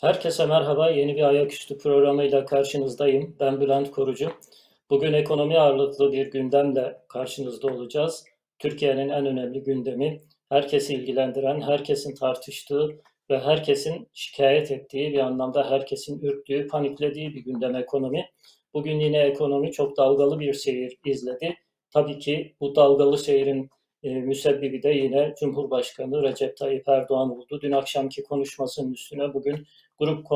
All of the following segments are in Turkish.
Herkese merhaba, yeni bir ayaküstü programıyla karşınızdayım. Ben Bülent Korucu. Bugün ekonomi ağırlıklı bir gündemle karşınızda olacağız. Türkiye'nin en önemli gündemi, herkesi ilgilendiren, herkesin tartıştığı ve herkesin şikayet ettiği, bir anlamda herkesin ürktüğü, paniklediği bir gündem ekonomi. Bugün yine ekonomi çok dalgalı bir seyir izledi. Tabii ki bu dalgalı seyirin müsebbibi de yine Cumhurbaşkanı Recep Tayyip Erdoğan oldu. Dün akşamki konuşmasının üstüne bugün grup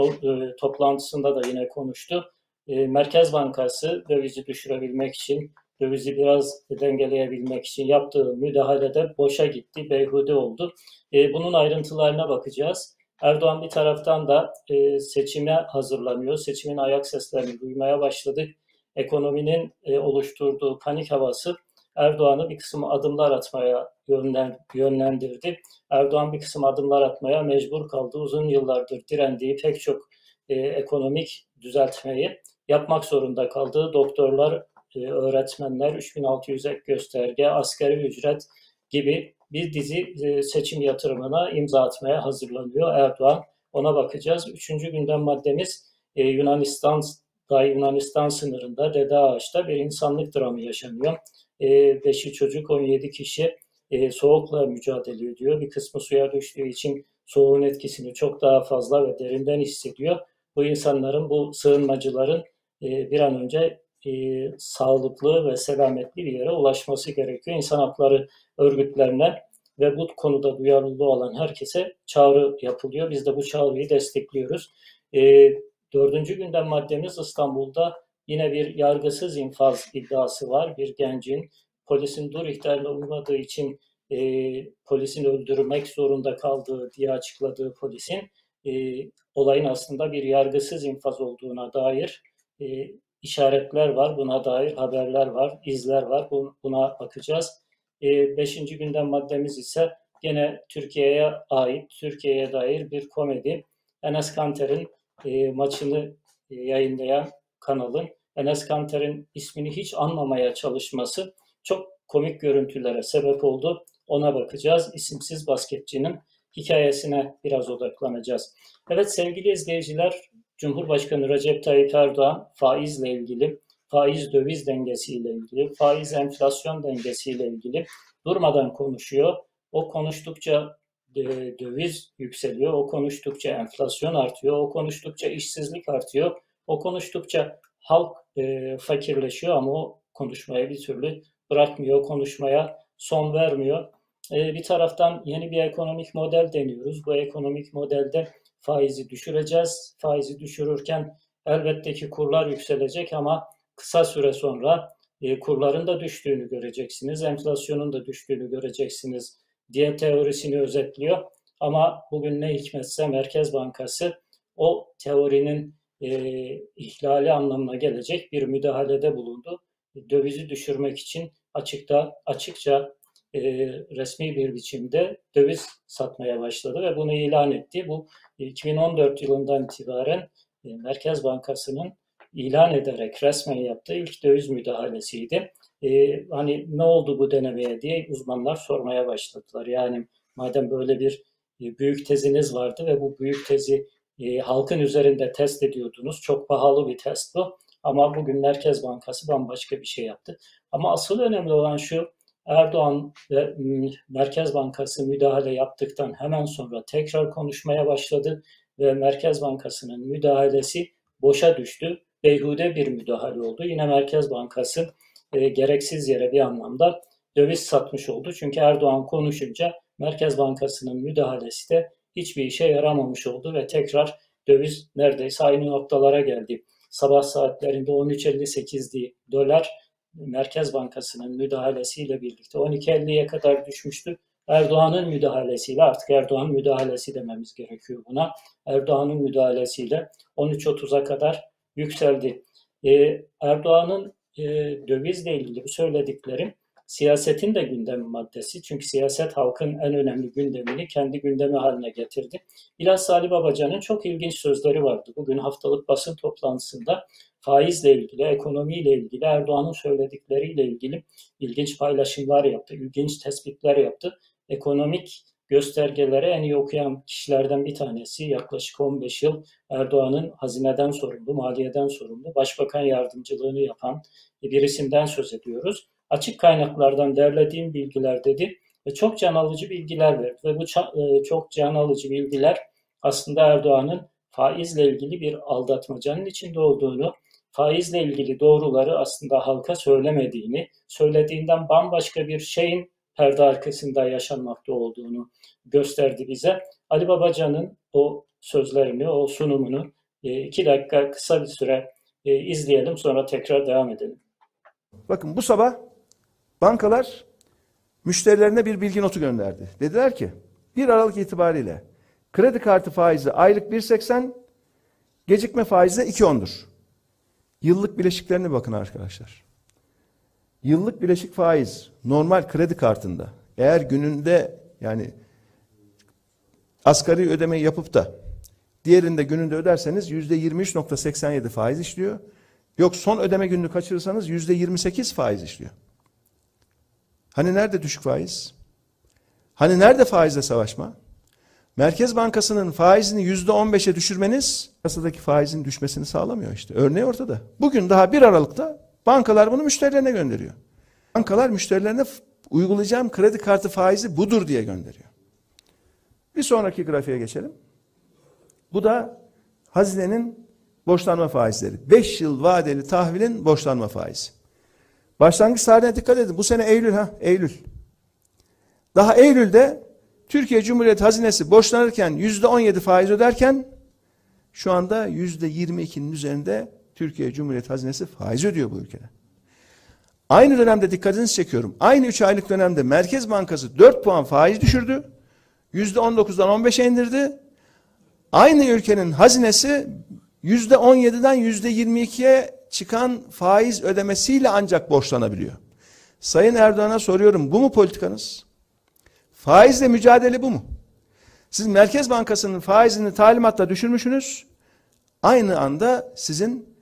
toplantısında da yine konuştu. Merkez Bankası dövizi düşürebilmek için, dövizi biraz dengeleyebilmek için yaptığı müdahalede boşa gitti, beyhude oldu. Bunun ayrıntılarına bakacağız. Erdoğan bir taraftan da seçime hazırlanıyor. Seçimin ayak seslerini duymaya başladık. Ekonominin oluşturduğu panik havası Erdoğan'ı bir kısım adımlar atmaya yönlendirdi. Erdoğan bir kısım adımlar atmaya mecbur kaldı. Uzun yıllardır direndiği pek çok ekonomik düzeltmeyi yapmak zorunda kaldı. Doktorlar, öğretmenler, 3600 ek gösterge, asgari ücret gibi bir dizi seçim yatırımına imza atmaya hazırlanıyor Erdoğan. Ona bakacağız. Üçüncü gündem maddemiz Yunanistan sınırında Dede Ağaç'ta bir insanlık dramı yaşanıyor. 5'i çocuk, 17 kişi soğukla mücadele ediyor. Bir kısmı suya düştüğü için soğuğun etkisini çok daha fazla ve derinden hissediyor. Bu insanların, bu sığınmacıların bir an önce sağlıklı ve selametli bir yere ulaşması gerekiyor. İnsan hakları örgütlerine ve bu konuda duyarlılığı olan herkese çağrı yapılıyor. Biz de bu çağrıyı destekliyoruz. Dördüncü gündem maddemiz İstanbul'da yine bir yargısız infaz iddiası var. Bir gencin polisin dur ihtarına uymadığı için polisin öldürmek zorunda kaldığı diye açıkladığı polisin olayın aslında bir yargısız infaz olduğuna dair işaretler var. Buna dair haberler var, izler var. Buna bakacağız. Beşinci gündem maddemiz ise gene Türkiye'ye ait, Türkiye'ye dair bir komedi. Enes Kanter'in maçını yayınlayan kanalın Enes Kanter'in ismini hiç anlamaya çalışması çok komik görüntülere sebep oldu. Ona bakacağız. İsimsiz basketçinin hikayesine biraz odaklanacağız. Evet sevgili izleyiciler, Cumhurbaşkanı Recep Tayyip Erdoğan faizle ilgili, faiz döviz dengesiyle ilgili, faiz enflasyon dengesiyle ilgili durmadan konuşuyor. O konuştukça döviz yükseliyor, o konuştukça enflasyon artıyor, o konuştukça işsizlik artıyor. O konuştukça halk fakirleşiyor ama o konuşmayı bir türlü bırakmıyor, konuşmaya son vermiyor. Bir taraftan yeni bir ekonomik model deniyoruz. Bu ekonomik modelde faizi düşüreceğiz. Faizi düşürürken elbette ki kurlar yükselecek ama kısa süre sonra kurların da düştüğünü göreceksiniz, enflasyonun da düştüğünü göreceksiniz diye teorisini özetliyor. Ama bugün ne hikmetse Merkez Bankası o teorinin ihlali anlamına gelecek bir müdahalede bulundu. Dövizi düşürmek için açıkça resmi bir biçimde döviz satmaya başladı ve bunu ilan etti. Bu 2014 yılından itibaren Merkez Bankası'nın ilan ederek resmen yaptığı ilk döviz müdahalesiydi. Hani ne oldu bu denemeye diye uzmanlar sormaya başladılar. Yani madem böyle bir büyük teziniz vardı ve bu büyük tezi halkın üzerinde test ediyordunuz. Çok pahalı bir test bu. Ama bugün Merkez Bankası bambaşka bir şey yaptı. Ama asıl önemli olan şu, Erdoğan ve Merkez Bankası müdahale yaptıktan hemen sonra tekrar konuşmaya başladı. Ve Merkez Bankası'nın müdahalesi boşa düştü. Beyhude bir müdahale oldu. Yine Merkez Bankası gereksiz yere bir anlamda döviz satmış oldu. Çünkü Erdoğan konuşunca Merkez Bankası'nın müdahalesi de hiçbir işe yaramamış oldu ve tekrar döviz neredeyse aynı noktalara geldi. Sabah saatlerinde 13.58'di dolar. Merkez Bankası'nın müdahalesiyle birlikte 12.50'ye kadar düşmüştü. Erdoğan'ın müdahalesiyle, artık Erdoğan müdahalesi dememiz gerekiyor buna. Erdoğan'ın müdahalesiyle 13.30'a kadar yükseldi. Erdoğan'ın dövizle ilgili söylediklerim siyasetin de gündem maddesi. Çünkü siyaset halkın en önemli gündemini kendi gündemi haline getirdi. Bilhassa Salih Babacan'ın çok ilginç sözleri vardı. Bugün haftalık basın toplantısında faizle ilgili, ekonomiyle ilgili, Erdoğan'ın söyledikleriyle ilgili ilginç paylaşımlar yaptı, ilginç tespitler yaptı. Ekonomik göstergeleri en iyi okuyan kişilerden bir tanesi. Yaklaşık 15 yıl Erdoğan'ın hazineden sorumlu, maliyeden sorumlu, başbakan yardımcılığını yapan bir isimden söz ediyoruz. Açık kaynaklardan derlediğim bilgiler dedi ve çok can alıcı bilgiler verdi. Ve bu çok can alıcı bilgiler aslında Erdoğan'ın faizle ilgili bir aldatmacanın içinde olduğunu, faizle ilgili doğruları aslında halka söylemediğini, söylediğinden bambaşka bir şeyin perde arkasında yaşanmakta olduğunu gösterdi bize. Ali Babacan'ın o sözlerini, o sunumunu 2 dakika kısa bir süre izleyelim, sonra tekrar devam edelim. Bakın bu sabah bankalar müşterilerine bir bilgi notu gönderdi. Dediler ki 1 Aralık itibariyle kredi kartı faizi aylık 1.80, gecikme faizi de 2.10'dur. Yıllık bileşiklerine bakın arkadaşlar. Yıllık bileşik faiz normal kredi kartında eğer gününde, yani asgari ödemeyi yapıp da diğerinde gününde öderseniz %23.87 faiz işliyor. Yok, son ödeme gününü kaçırırsanız %28 faiz işliyor. Hani nerede düşük faiz? Hani nerede faizle savaşma? Merkez Bankası'nın faizini %15'e düşürmeniz kasadaki faizin düşmesini sağlamıyor işte. Örneği ortada. Bugün daha 1 Aralık'ta bankalar bunu müşterilerine gönderiyor. Bankalar müşterilerine uygulayacağım kredi kartı faizi budur diye gönderiyor. Bir sonraki grafiğe geçelim. Bu da hazinenin borçlanma faizleri. 5 yıl vadeli tahvilin borçlanma faizi. Başlangıç tarihine dikkat edin. Bu sene Eylül Eylül. Daha Eylül'de Türkiye Cumhuriyeti hazinesi borçlanırken %17 faiz öderken şu anda %22'nin üzerinde Türkiye Cumhuriyeti hazinesi faiz ödüyor bu ülkede. Aynı dönemde dikkatinizi çekiyorum. Aynı 3 aylık dönemde Merkez Bankası 4 puan faiz düşürdü. %19'dan 15'e indirdi. Aynı ülkenin hazinesi %17'den %22'ye çıkan faiz ödemesiyle ancak borçlanabiliyor. Sayın Erdoğan'a soruyorum, bu mu politikanız? Faizle mücadele bu mu? Siz Merkez Bankası'nın faizini talimatla düşürmüşsünüz. Aynı anda sizin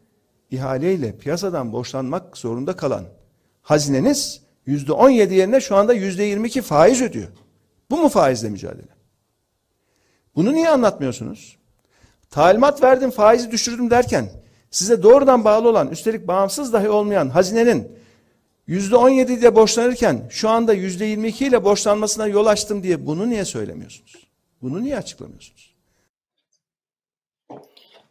ihaleyle piyasadan borçlanmak zorunda kalan hazineniz %17 yerine şu anda %22 faiz ödüyor. Bu mu faizle mücadele? Bunu niye anlatmıyorsunuz? Talimat verdim, faizi düşürdüm derken size doğrudan bağlı olan, üstelik bağımsız dahi olmayan hazinenin %17 ile borçlanırken şu anda %22 ile borçlanmasına yol açtım diye bunu niye söylemiyorsunuz? Bunu niye açıklamıyorsunuz?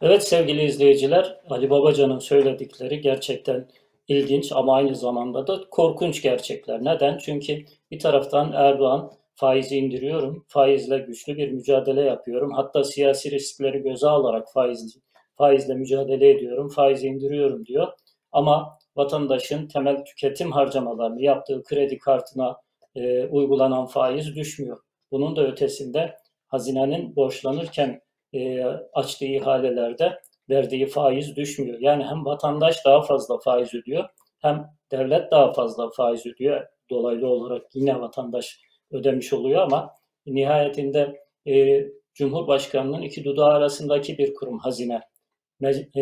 Evet sevgili izleyiciler, Ali Babacan'ın söyledikleri gerçekten ilginç ama aynı zamanda da korkunç gerçekler. Neden? Çünkü bir taraftan Erdoğan faizi indiriyorum, faizle güçlü bir mücadele yapıyorum, hatta siyasi riskleri göze alarak faizle mücadele ediyorum, faizi indiriyorum diyor. Ama vatandaşın temel tüketim harcamalarını yaptığı kredi kartına uygulanan faiz düşmüyor. Bunun da ötesinde hazinenin borçlanırken açtığı ihalelerde verdiği faiz düşmüyor. Yani hem vatandaş daha fazla faiz ödüyor, hem devlet daha fazla faiz ödüyor. Dolaylı olarak yine vatandaş ödemiş oluyor ama nihayetinde Cumhurbaşkanı'nın iki dudağı arasındaki bir kurum hazine.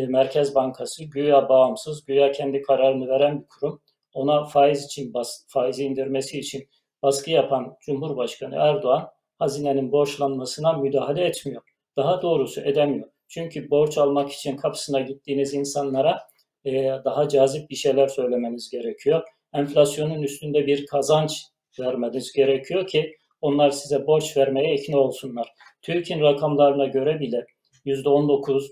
Merkez Bankası güya bağımsız, güya kendi kararını veren bir kurum. Ona faizi indirmesi için baskı yapan Cumhurbaşkanı Erdoğan hazinenin borçlanmasına müdahale etmiyor. Daha doğrusu edemiyor. Çünkü borç almak için kapısına gittiğiniz insanlara daha cazip bir şeyler söylemeniz gerekiyor. Enflasyonun üstünde bir kazanç vermeniz gerekiyor ki onlar size borç vermeye ikna olsunlar. TÜİK'in rakamlarına göre bile %19,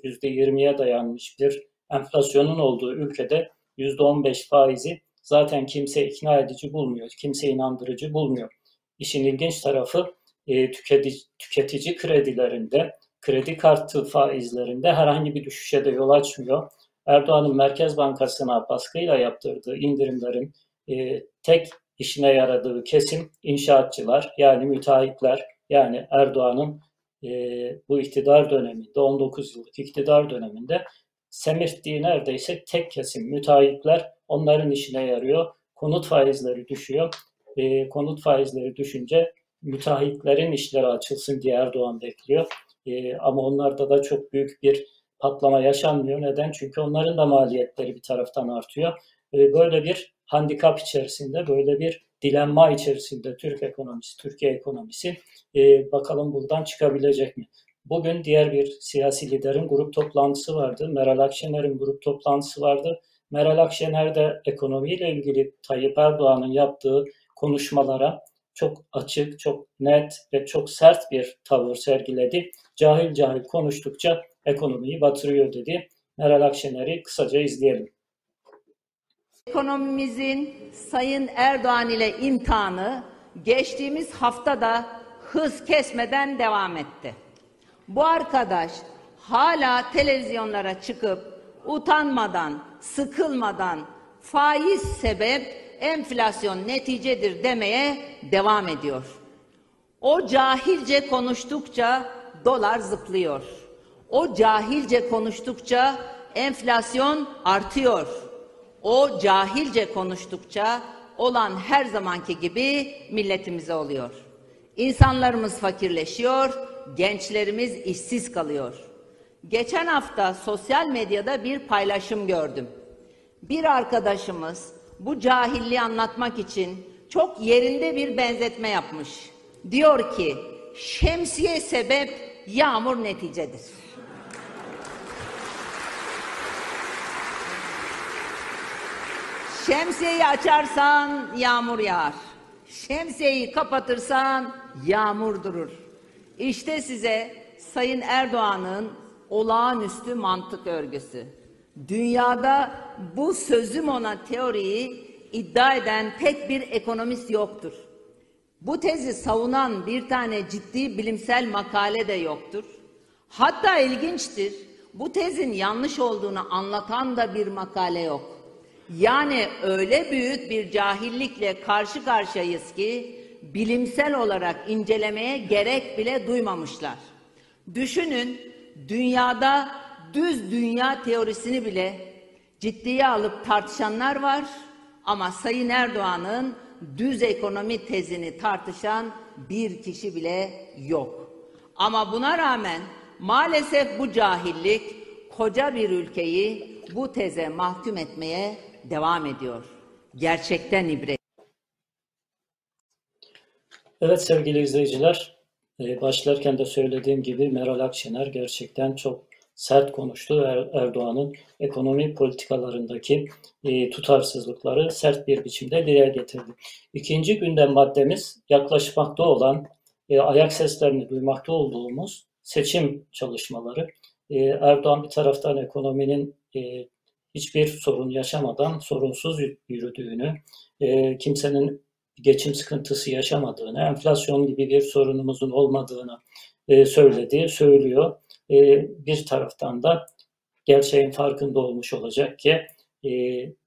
%20'ye dayanmış bir enflasyonun olduğu ülkede %15 faizi zaten kimse ikna edici bulmuyor, kimse inandırıcı bulmuyor. İşin ilginç tarafı tüketici kredilerinde, kredi kartı faizlerinde herhangi bir düşüşe de yol açmıyor. Erdoğan'ın Merkez Bankası'na baskıyla yaptırdığı indirimlerin tek işine yaradığı kesim inşaatçılar, yani müteahhitler, yani Erdoğan'ın bu iktidar döneminde, 19 yıllık iktidar döneminde semirttiği neredeyse tek kesim müteahhitler, onların işine yarıyor. Konut faizleri düşüyor. Konut faizleri düşünce müteahhitlerin işleri açılsın diye Erdoğan bekliyor. Ama onlarda da çok büyük bir patlama yaşanmıyor. Neden? Çünkü onların da maliyetleri bir taraftan artıyor. Böyle bir handikap içerisinde, böyle bir dilemma içerisinde Türkiye ekonomisi bakalım buradan çıkabilecek mi? Bugün diğer bir siyasi liderin grup toplantısı vardı. Meral Akşener'in grup toplantısı vardı. Meral Akşener de ekonomiyle ilgili Tayyip Erdoğan'ın yaptığı konuşmalara çok açık, çok net ve çok sert bir tavır sergiledi. Cahil cahil konuştukça ekonomiyi batırıyor dedi. Meral Akşener'i kısaca izleyelim. Ekonomimizin Sayın Erdoğan ile imtihanı geçtiğimiz hafta da hız kesmeden devam etti. Bu arkadaş hala televizyonlara çıkıp utanmadan, sıkılmadan faiz sebep, enflasyon neticedir demeye devam ediyor. O cahilce konuştukça dolar zıplıyor. O cahilce konuştukça enflasyon artıyor. O cahilce konuştukça olan her zamanki gibi milletimize oluyor. İnsanlarımız fakirleşiyor, gençlerimiz işsiz kalıyor. Geçen hafta sosyal medyada bir paylaşım gördüm. Bir arkadaşımız bu cahilliği anlatmak için çok yerinde bir benzetme yapmış. Diyor ki, şemsiye sebep, yağmur neticedir. Şemsiyeyi açarsan yağmur yağar. Şemsiyeyi kapatırsan yağmur durur. İşte size Sayın Erdoğan'ın olağanüstü mantık örgüsü. Dünyada bu sözüm ona teoriyi iddia eden tek bir ekonomist yoktur. Bu tezi savunan bir tane ciddi bilimsel makale de yoktur. Hatta ilginçtir, bu tezin yanlış olduğunu anlatan da bir makale yok. Yani öyle büyük bir cahillikle karşı karşıyayız ki bilimsel olarak incelemeye gerek bile duymamışlar. Düşünün, dünyada düz dünya teorisini bile ciddiye alıp tartışanlar var ama Sayın Erdoğan'ın düz ekonomi tezini tartışan bir kişi bile yok. Ama buna rağmen maalesef bu cahillik koca bir ülkeyi bu teze mahkum etmeye devam ediyor. Gerçekten ibret. Evet sevgili izleyiciler, başlarken de söylediğim gibi Meral Akşener gerçekten çok sert konuştu. Erdoğan'ın ekonomi politikalarındaki tutarsızlıkları sert bir biçimde dile getirdi. İkinci gündem maddemiz yaklaşmakta olan, ayak seslerini duymakta olduğumuz seçim çalışmaları. Erdoğan bir taraftan ekonominin hiçbir sorun yaşamadan sorunsuz yürüdüğünü, kimsenin geçim sıkıntısı yaşamadığını, enflasyon gibi bir sorunumuzun olmadığını söylüyor. Bir taraftan da gerçeğin farkında olmuş olacak ki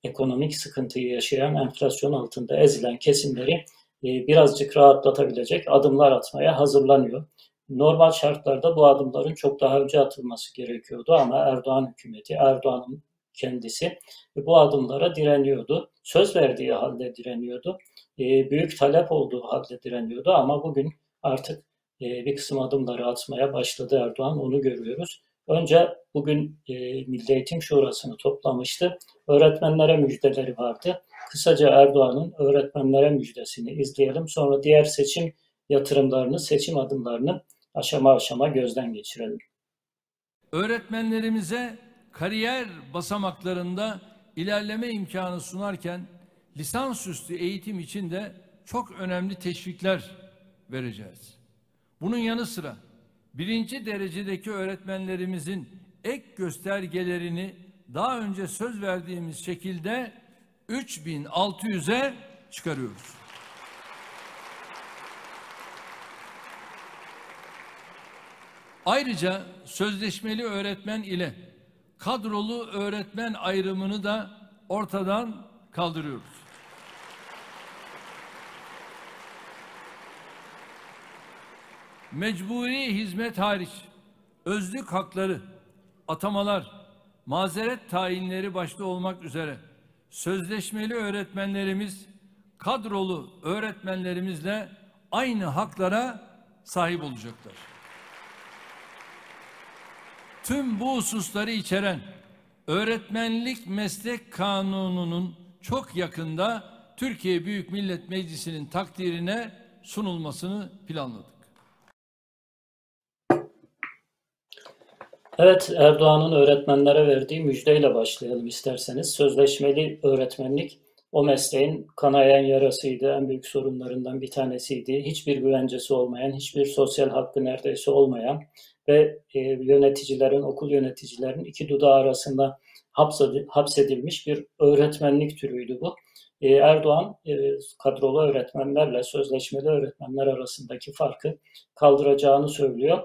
ekonomik sıkıntıyı yaşayan, enflasyon altında ezilen kesimleri birazcık rahatlatabilecek adımlar atmaya hazırlanıyor. Normal şartlarda bu adımların çok daha önce atılması gerekiyordu ama Erdoğan hükümeti, Erdoğan'ın kendisi bu adımlara direniyordu. Söz verdiği halde direniyordu. Büyük talep olduğu halde direniyordu ama bugün artık bir kısım adımları atmaya başladı Erdoğan, onu görüyoruz. Önce bugün Milli Eğitim Şurası'nı toplamıştı. Öğretmenlere müjdeleri vardı. Kısaca Erdoğan'ın öğretmenlere müjdesini izleyelim. Sonra diğer seçim yatırımlarını, seçim adımlarını aşama aşama gözden geçirelim. Öğretmenlerimize kariyer basamaklarında ilerleme imkanı sunarken lisansüstü eğitim için de çok önemli teşvikler vereceğiz. Bunun yanı sıra birinci derecedeki öğretmenlerimizin ek göstergelerini daha önce söz verdiğimiz şekilde 3600'e çıkarıyoruz. Ayrıca sözleşmeli öğretmen ile kadrolu öğretmen ayrımını da ortadan kaldırıyoruz. Mecburi hizmet hariç özlük hakları, atamalar, mazeret tayinleri başta olmak üzere sözleşmeli öğretmenlerimiz kadrolu öğretmenlerimizle aynı haklara sahip olacaklar. Tüm bu hususları içeren Öğretmenlik Meslek Kanunu'nun çok yakında Türkiye Büyük Millet Meclisi'nin takdirine sunulmasını planladık. Evet, Erdoğan'ın öğretmenlere verdiği müjdeyle başlayalım isterseniz. Sözleşmeli öğretmenlik o mesleğin kanayan yarasıydı, en büyük sorunlarından bir tanesiydi. Hiçbir güvencesi olmayan, hiçbir sosyal hakkı neredeyse olmayan ve yöneticilerin, okul yöneticilerin iki dudağı arasında hapsedilmiş bir öğretmenlik türüydü bu. Erdoğan kadrolu öğretmenlerle sözleşmeli öğretmenler arasındaki farkı kaldıracağını söylüyor.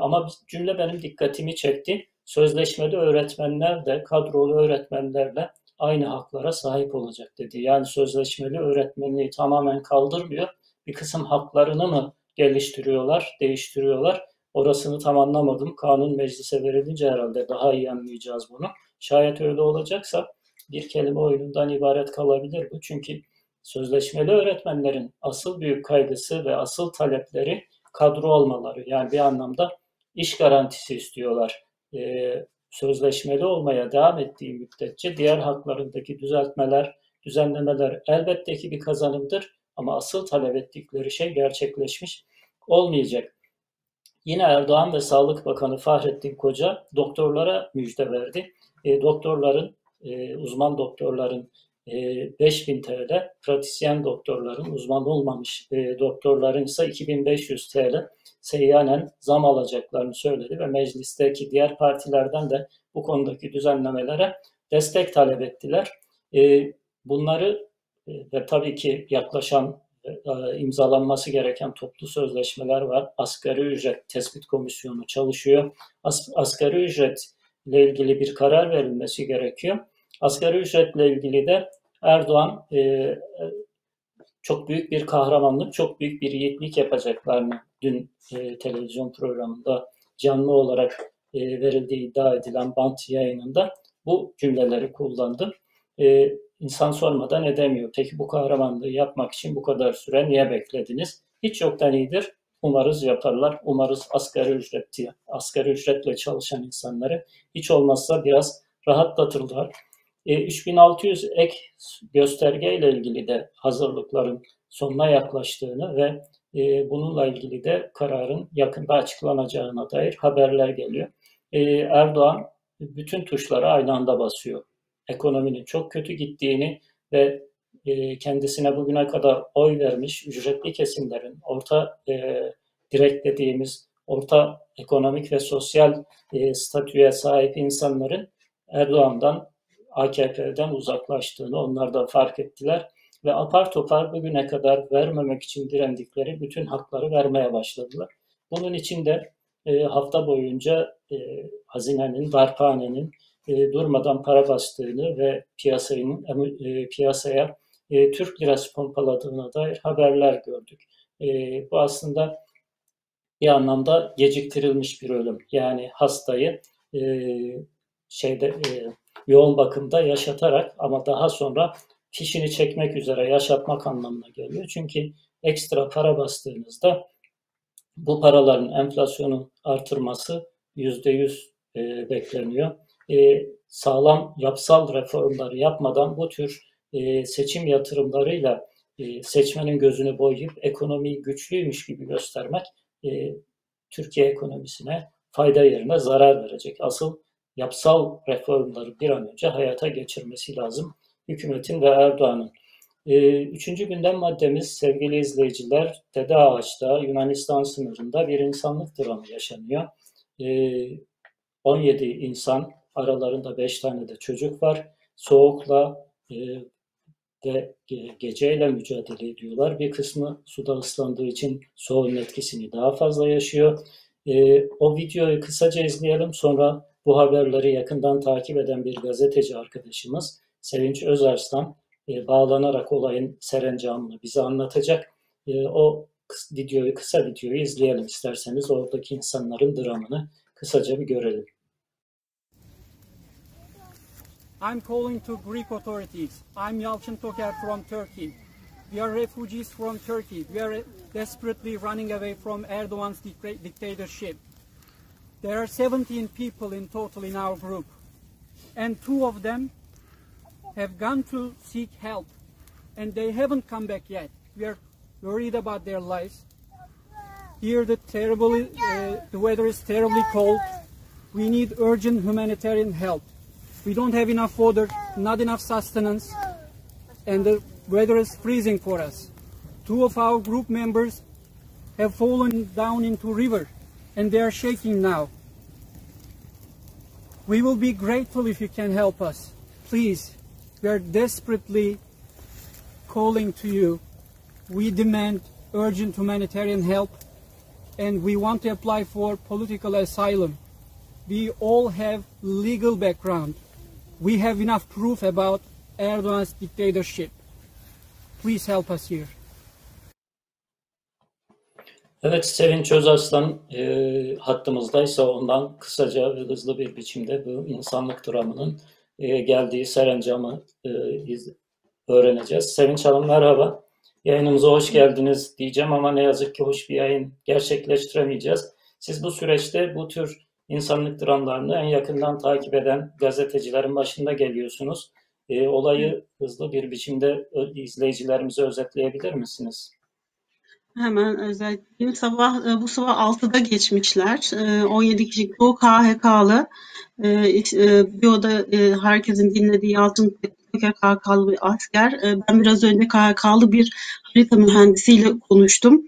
Ama cümle benim dikkatimi çekti. Sözleşmeli öğretmenler de kadrolu öğretmenlerle aynı haklara sahip olacak dedi. Yani sözleşmeli öğretmenliği tamamen kaldırmıyor. Bir kısım haklarını mı geliştiriyorlar, değiştiriyorlar? Orasını tam anlamadım. Kanun meclise verilince herhalde daha iyi anlayacağız bunu. Şayet öyle olacaksa bir kelime oyunundan ibaret kalabilir bu. Çünkü sözleşmeli öğretmenlerin asıl büyük kaygısı ve asıl talepleri kadro olmaları, yani bir anlamda iş garantisi istiyorlar. Sözleşmeli olmaya devam ettiği müddetçe diğer haklarındaki düzenlemeler elbette ki bir kazanımdır ama asıl talep ettikleri şey gerçekleşmiş olmayacak. Yine Erdoğan ve Sağlık Bakanı Fahrettin Koca doktorlara müjde verdi. Uzman doktorların 5000 TL, pratisyen doktorların, uzman olmamış doktorların ise 2500 TL seyyanen zam alacaklarını söyledi ve meclisteki diğer partilerden de bu konudaki düzenlemelere destek talep ettiler. Bunları ve tabii ki yaklaşan imzalanması gereken toplu sözleşmeler var. Asgari ücret tespit komisyonu çalışıyor. Asgari ücretle ilgili bir karar verilmesi gerekiyor. Asgari ücretle ilgili de Erdoğan çok büyük bir kahramanlık, çok büyük bir yiğitlik yapacaklarını dün televizyon programında canlı olarak verildiği iddia edilen bant yayınında bu cümleleri kullandı. İnsan sormadan edemiyor. Peki bu kahramanlığı yapmak için bu kadar süre niye beklediniz? Hiç yoktan iyidir. Umarız yaparlar. Umarız asgari ücretle çalışan insanları hiç olmazsa biraz rahatlatırlar. 3600 ek göstergeyle ilgili de hazırlıkların sonuna yaklaştığını ve bununla ilgili de kararın yakında açıklanacağına dair haberler geliyor. Erdoğan bütün tuşlara aynı anda basıyor. Ekonominin çok kötü gittiğini ve kendisine bugüne kadar oy vermiş ücretli kesimlerin orta direkt dediğimiz orta ekonomik ve sosyal statüye sahip insanların Erdoğan'dan, AKP'den uzaklaştığını onlar da fark ettiler ve apar topar bugüne kadar vermemek için direndikleri bütün hakları vermeye başladılar. Bunun için de hafta boyunca hazinenin, darphanenin durmadan para bastığını ve piyasaya Türk lirası pompaladığına dair haberler gördük. Bu aslında bir anlamda geciktirilmiş bir ölüm. Yani hastayı yoğun bakımda yaşatarak ama daha sonra fişini çekmek üzere yaşatmak anlamına geliyor. Çünkü ekstra para bastığınızda bu paraların enflasyonu artırması %100 bekleniyor. Sağlam yapısal reformları yapmadan bu tür seçim yatırımlarıyla seçmenin gözünü boyayıp ekonomiyi güçlüymüş gibi göstermek Türkiye ekonomisine fayda yerine zarar verecek. Asıl yapısal reformları bir an önce hayata geçirmesi lazım hükümetin ve Erdoğan'ın. Üçüncü gündem maddemiz sevgili izleyiciler, Dede Ağaç'ta Yunanistan sınırında bir insanlık dramı yaşanıyor. 17 insan, aralarında 5 tane de çocuk var. Soğukla ve geceyle mücadele ediyorlar. Bir kısmı suda ıslandığı için soğuğun etkisini daha fazla yaşıyor. O videoyu kısaca izleyelim, sonra bu haberleri yakından takip eden bir gazeteci arkadaşımız Sevinç Özarslan bağlanarak olayın serencamını bize anlatacak. O kısa videoyu izleyelim isterseniz. Oradaki insanların dramını kısaca bir görelim. I'm calling to Greek authorities. I'm Yalçın Toker from Turkey. We are refugees from Turkey. We are desperately running away from Erdogan's dictatorship. There are 17 people in total in our group, and two of them have gone to seek help and they haven't come back yet. We are worried about their lives. Here the weather is terribly cold. We need urgent humanitarian help. We don't have enough water, not enough sustenance, and the weather is freezing for us. Two of our group members have fallen down into river, and they are shaking now. We will be grateful if you can help us. Please, we are desperately calling to you. We demand urgent humanitarian help, and we want to apply for political asylum. We all have legal background. We have enough proof about Erdoğan's dictatorship. Please help us here. Evet, Sevinç Özarslan hattımızdaysa ondan kısaca ve hızlı bir biçimde bu insanlık dramının geldiği serencamı öğreneceğiz. Sevinç Hanım merhaba, yayınımıza hoş geldiniz diyeceğim ama ne yazık ki hoş bir yayın gerçekleştiremeyeceğiz. Siz bu süreçte bu tür insanlık dramlarını en yakından takip eden gazetecilerin başında geliyorsunuz. Olayı hızlı bir biçimde izleyicilerimize özetleyebilir misiniz? Hemen özellikle sabah, bu sabah 6'da geçmişler. 17 kişilik bu KHK'lı bir oda herkesin dinlediği Yalçın Toker KHK'lı bir asker. Ben biraz önce KHK'lı bir harita mühendisiyle konuştum.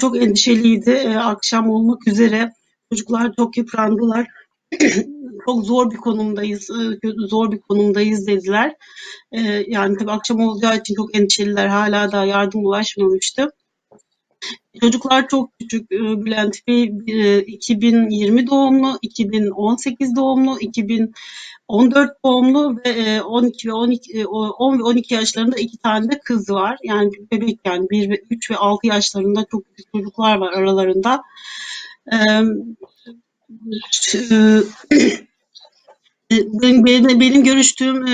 Çok endişeliydi. Akşam olmak üzere çocuklar çok yıprandılar. Çok zor bir konumdayız, zor bir konumdayız dediler. Yani tabii akşam olacağı için çok endişeliler. Hala daha yardım ulaşmamıştı. Çocuklar çok küçük. Bülent Bey 2020 doğumlu, 2018 doğumlu, 2014 doğumlu ve 10 ve 12 yaşlarında 2 tane de kız var. Yani bebek, yani 1 ve 3 ve 6 yaşlarında çok küçük çocuklar var aralarında. Benim görüştüğüm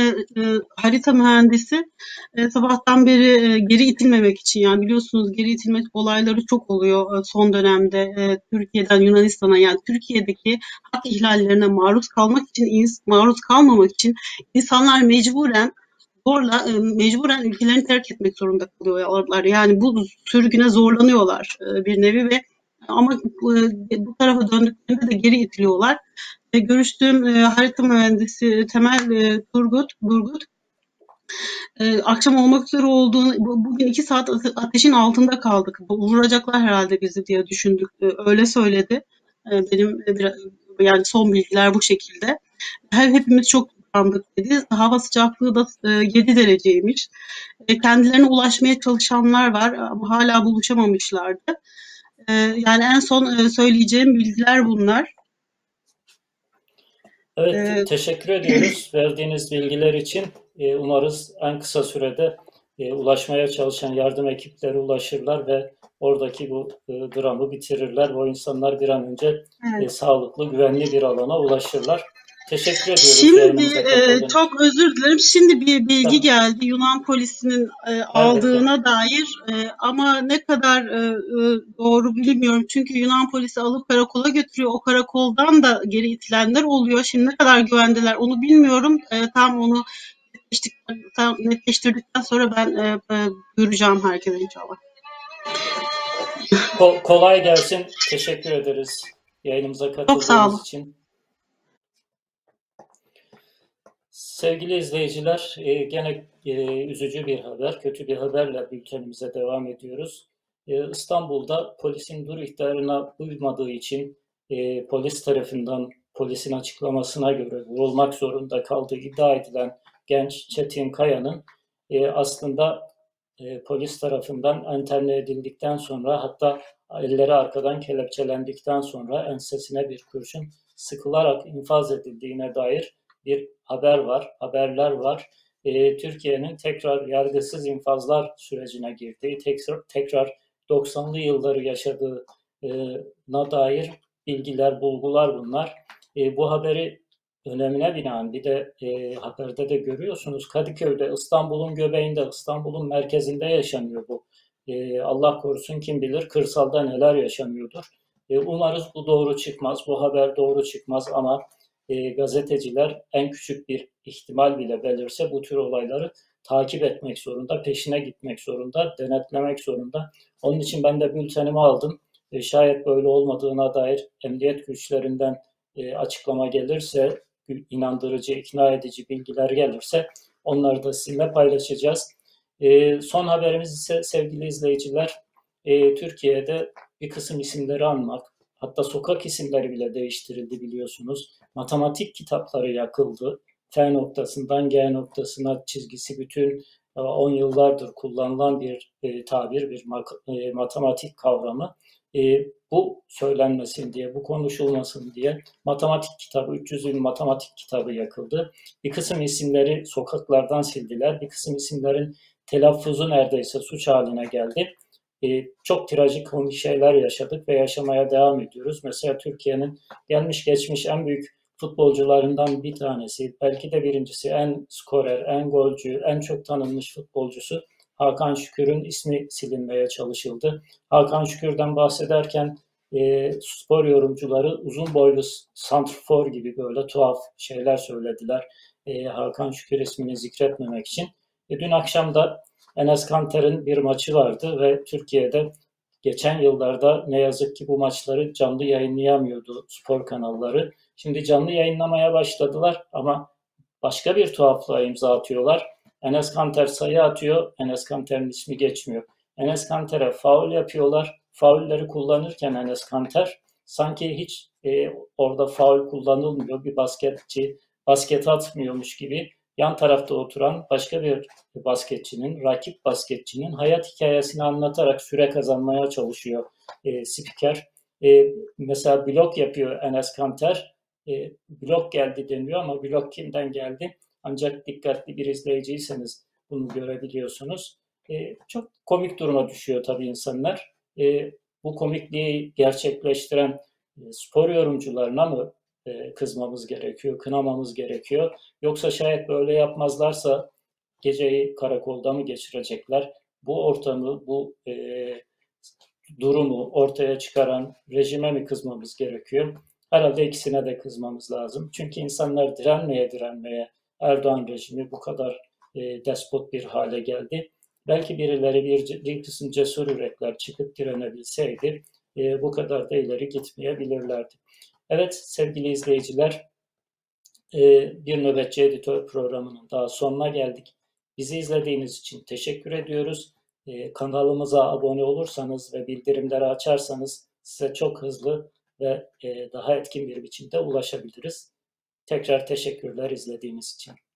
harita mühendisi sabahtan beri geri itilmemek için, yani biliyorsunuz geri itilme olayları çok oluyor son dönemde Türkiye'den Yunanistan'a, yani Türkiye'deki hak ihlallerine maruz kalmamak için insanlar mecburen ülkelerini terk etmek zorunda kalıyorlar. Yani bu sürgüne zorlanıyorlar bir nevi ve ama bu tarafa döndüklerinde de geri itiliyorlar. Görüştüğüm harita mühendisi Temel Durgut, akşam olmak üzere olduğunu, bugün 2 saat ateşin altında kaldık. Vuracaklar herhalde bizi diye düşündük. Öyle söyledi. Benim yani son bilgiler bu şekilde. Hepimiz çok yıprandık dedi. Hava sıcaklığı da 7 dereceymiş. Kendilerine ulaşmaya çalışanlar var ama hala buluşamamışlardı. Yani en son söyleyeceğim bilgiler bunlar. Evet, teşekkür ediyoruz verdiğiniz bilgiler için. Umarız en kısa sürede ulaşmaya çalışan yardım ekipleri ulaşırlar ve oradaki bu dramı bitirirler. O insanlar bir an önce sağlıklı, güvenli bir alana ulaşırlar. Teşekkür ediyoruz. Şimdi çok özür dilerim. Şimdi bir bilgi geldi Yunan polisinin aldığına dair ama ne kadar doğru bilmiyorum. Çünkü Yunan polisi alıp karakola götürüyor. O karakoldan da geri itilenler oluyor. Şimdi ne kadar güvendeler onu bilmiyorum. Tam onu netleştirdikten sonra ben göreceğim herkese inşallah. Kolay gelsin. Teşekkür ederiz yayınımıza katıldığınız için. Sevgili izleyiciler, gene üzücü bir haber, kötü bir haberle bültenimize devam ediyoruz. İstanbul'da polisin dur ihtarına uymadığı için polis tarafından polisin açıklamasına göre vurulmak zorunda kaldığı iddia edilen genç Çetin Kaya'nın aslında polis tarafından enterne edildikten sonra, hatta elleri arkadan kelepçelendikten sonra ensesine bir kurşun sıkılarak infaz edildiğine dair bir haber var, haberler var. Türkiye'nin tekrar yargısız infazlar sürecine girdiği, tekrar 90'lı yılları yaşadığına dair bilgiler, bulgular bunlar. Bu haberi önemine binaen, bir de haberde de görüyorsunuz, Kadıköy'de, İstanbul'un göbeğinde, İstanbul'un merkezinde yaşanıyor bu. Allah korusun, kim bilir kırsalda neler yaşanıyordur. Umarız bu doğru çıkmaz, bu haber doğru çıkmaz ama gazeteciler en küçük bir ihtimal bile belirse bu tür olayları takip etmek zorunda, peşine gitmek zorunda, denetlemek zorunda. Onun için ben de bültenimi aldım. Şayet böyle olmadığına dair emniyet güçlerinden açıklama gelirse, inandırıcı, ikna edici bilgiler gelirse onları da sizinle paylaşacağız. Son haberimiz ise sevgili izleyiciler, Türkiye'de bir kısım isimleri anmak, hatta sokak isimleri bile değiştirildi biliyorsunuz. Matematik kitapları yakıldı. F noktasından G noktasına çizgisi bütün 10 yıllardır kullanılan bir tabir, bir matematik kavramı. Bu söylenmesin diye, bu konuşulmasın diye matematik kitabı, 300 bin matematik kitabı yakıldı. Bir kısım isimleri sokaklardan sildiler. Bir kısım isimlerin telaffuzu neredeyse suç haline geldi. Çok trajikomik şeyler yaşadık ve yaşamaya devam ediyoruz. Mesela Türkiye'nin gelmiş geçmiş en büyük futbolcularından bir tanesi, belki de birincisi, en skorer, en golcü, en çok tanınmış futbolcusu Hakan Şükür'ün ismi silinmeye çalışıldı. Hakan Şükür'den bahsederken spor yorumcuları uzun boylu santrfor gibi böyle tuhaf şeyler söylediler. Hakan Şükür ismini zikretmemek için. Dün akşam da Enes Kanter'in bir maçı vardı ve Türkiye'de geçen yıllarda ne yazık ki bu maçları canlı yayınlayamıyordu spor kanalları. Şimdi canlı yayınlamaya başladılar ama başka bir tuhaflığa imza atıyorlar. Enes Kanter sayı atıyor, Enes Kanter'in ismi geçmiyor. Enes Kanter'e faul yapıyorlar. Faulleri kullanırken Enes Kanter sanki hiç orada faul kullanılmıyor, bir basketçi basket atmıyormuş gibi yan tarafta oturan başka bir basketçinin, rakip basketçinin hayat hikayesini anlatarak süre kazanmaya çalışıyor spiker. Mesela blok yapıyor Enes Kanter. Blok geldi deniyor ama blok kimden geldi? Ancak dikkatli bir izleyiciyseniz bunu görebiliyorsunuz. Çok komik duruma düşüyor tabii insanlar. Bu komikliği gerçekleştiren spor yorumcularına mı kızmamız gerekiyor, kınamamız gerekiyor? Yoksa şayet böyle yapmazlarsa geceyi karakolda mı geçirecekler? Bu ortamı, bu durumu ortaya çıkaran rejime mi kızmamız gerekiyor? Herhalde ikisine de kızmamız lazım. Çünkü insanlar direnmeye direnmeye Erdoğan rejimi bu kadar despot bir hale geldi. Belki birileri, bir kısım cesur yürekler çıkıp direnebilseydi bu kadar da ileri gitmeyebilirlerdi. Evet sevgili izleyiciler, bir Nöbetçi Editör programının daha sonuna geldik. Bizi izlediğiniz için teşekkür ediyoruz. Kanalımıza abone olursanız ve bildirimleri açarsanız size çok hızlı ve daha etkin bir biçimde ulaşabiliriz. Tekrar teşekkürler izlediğiniz için.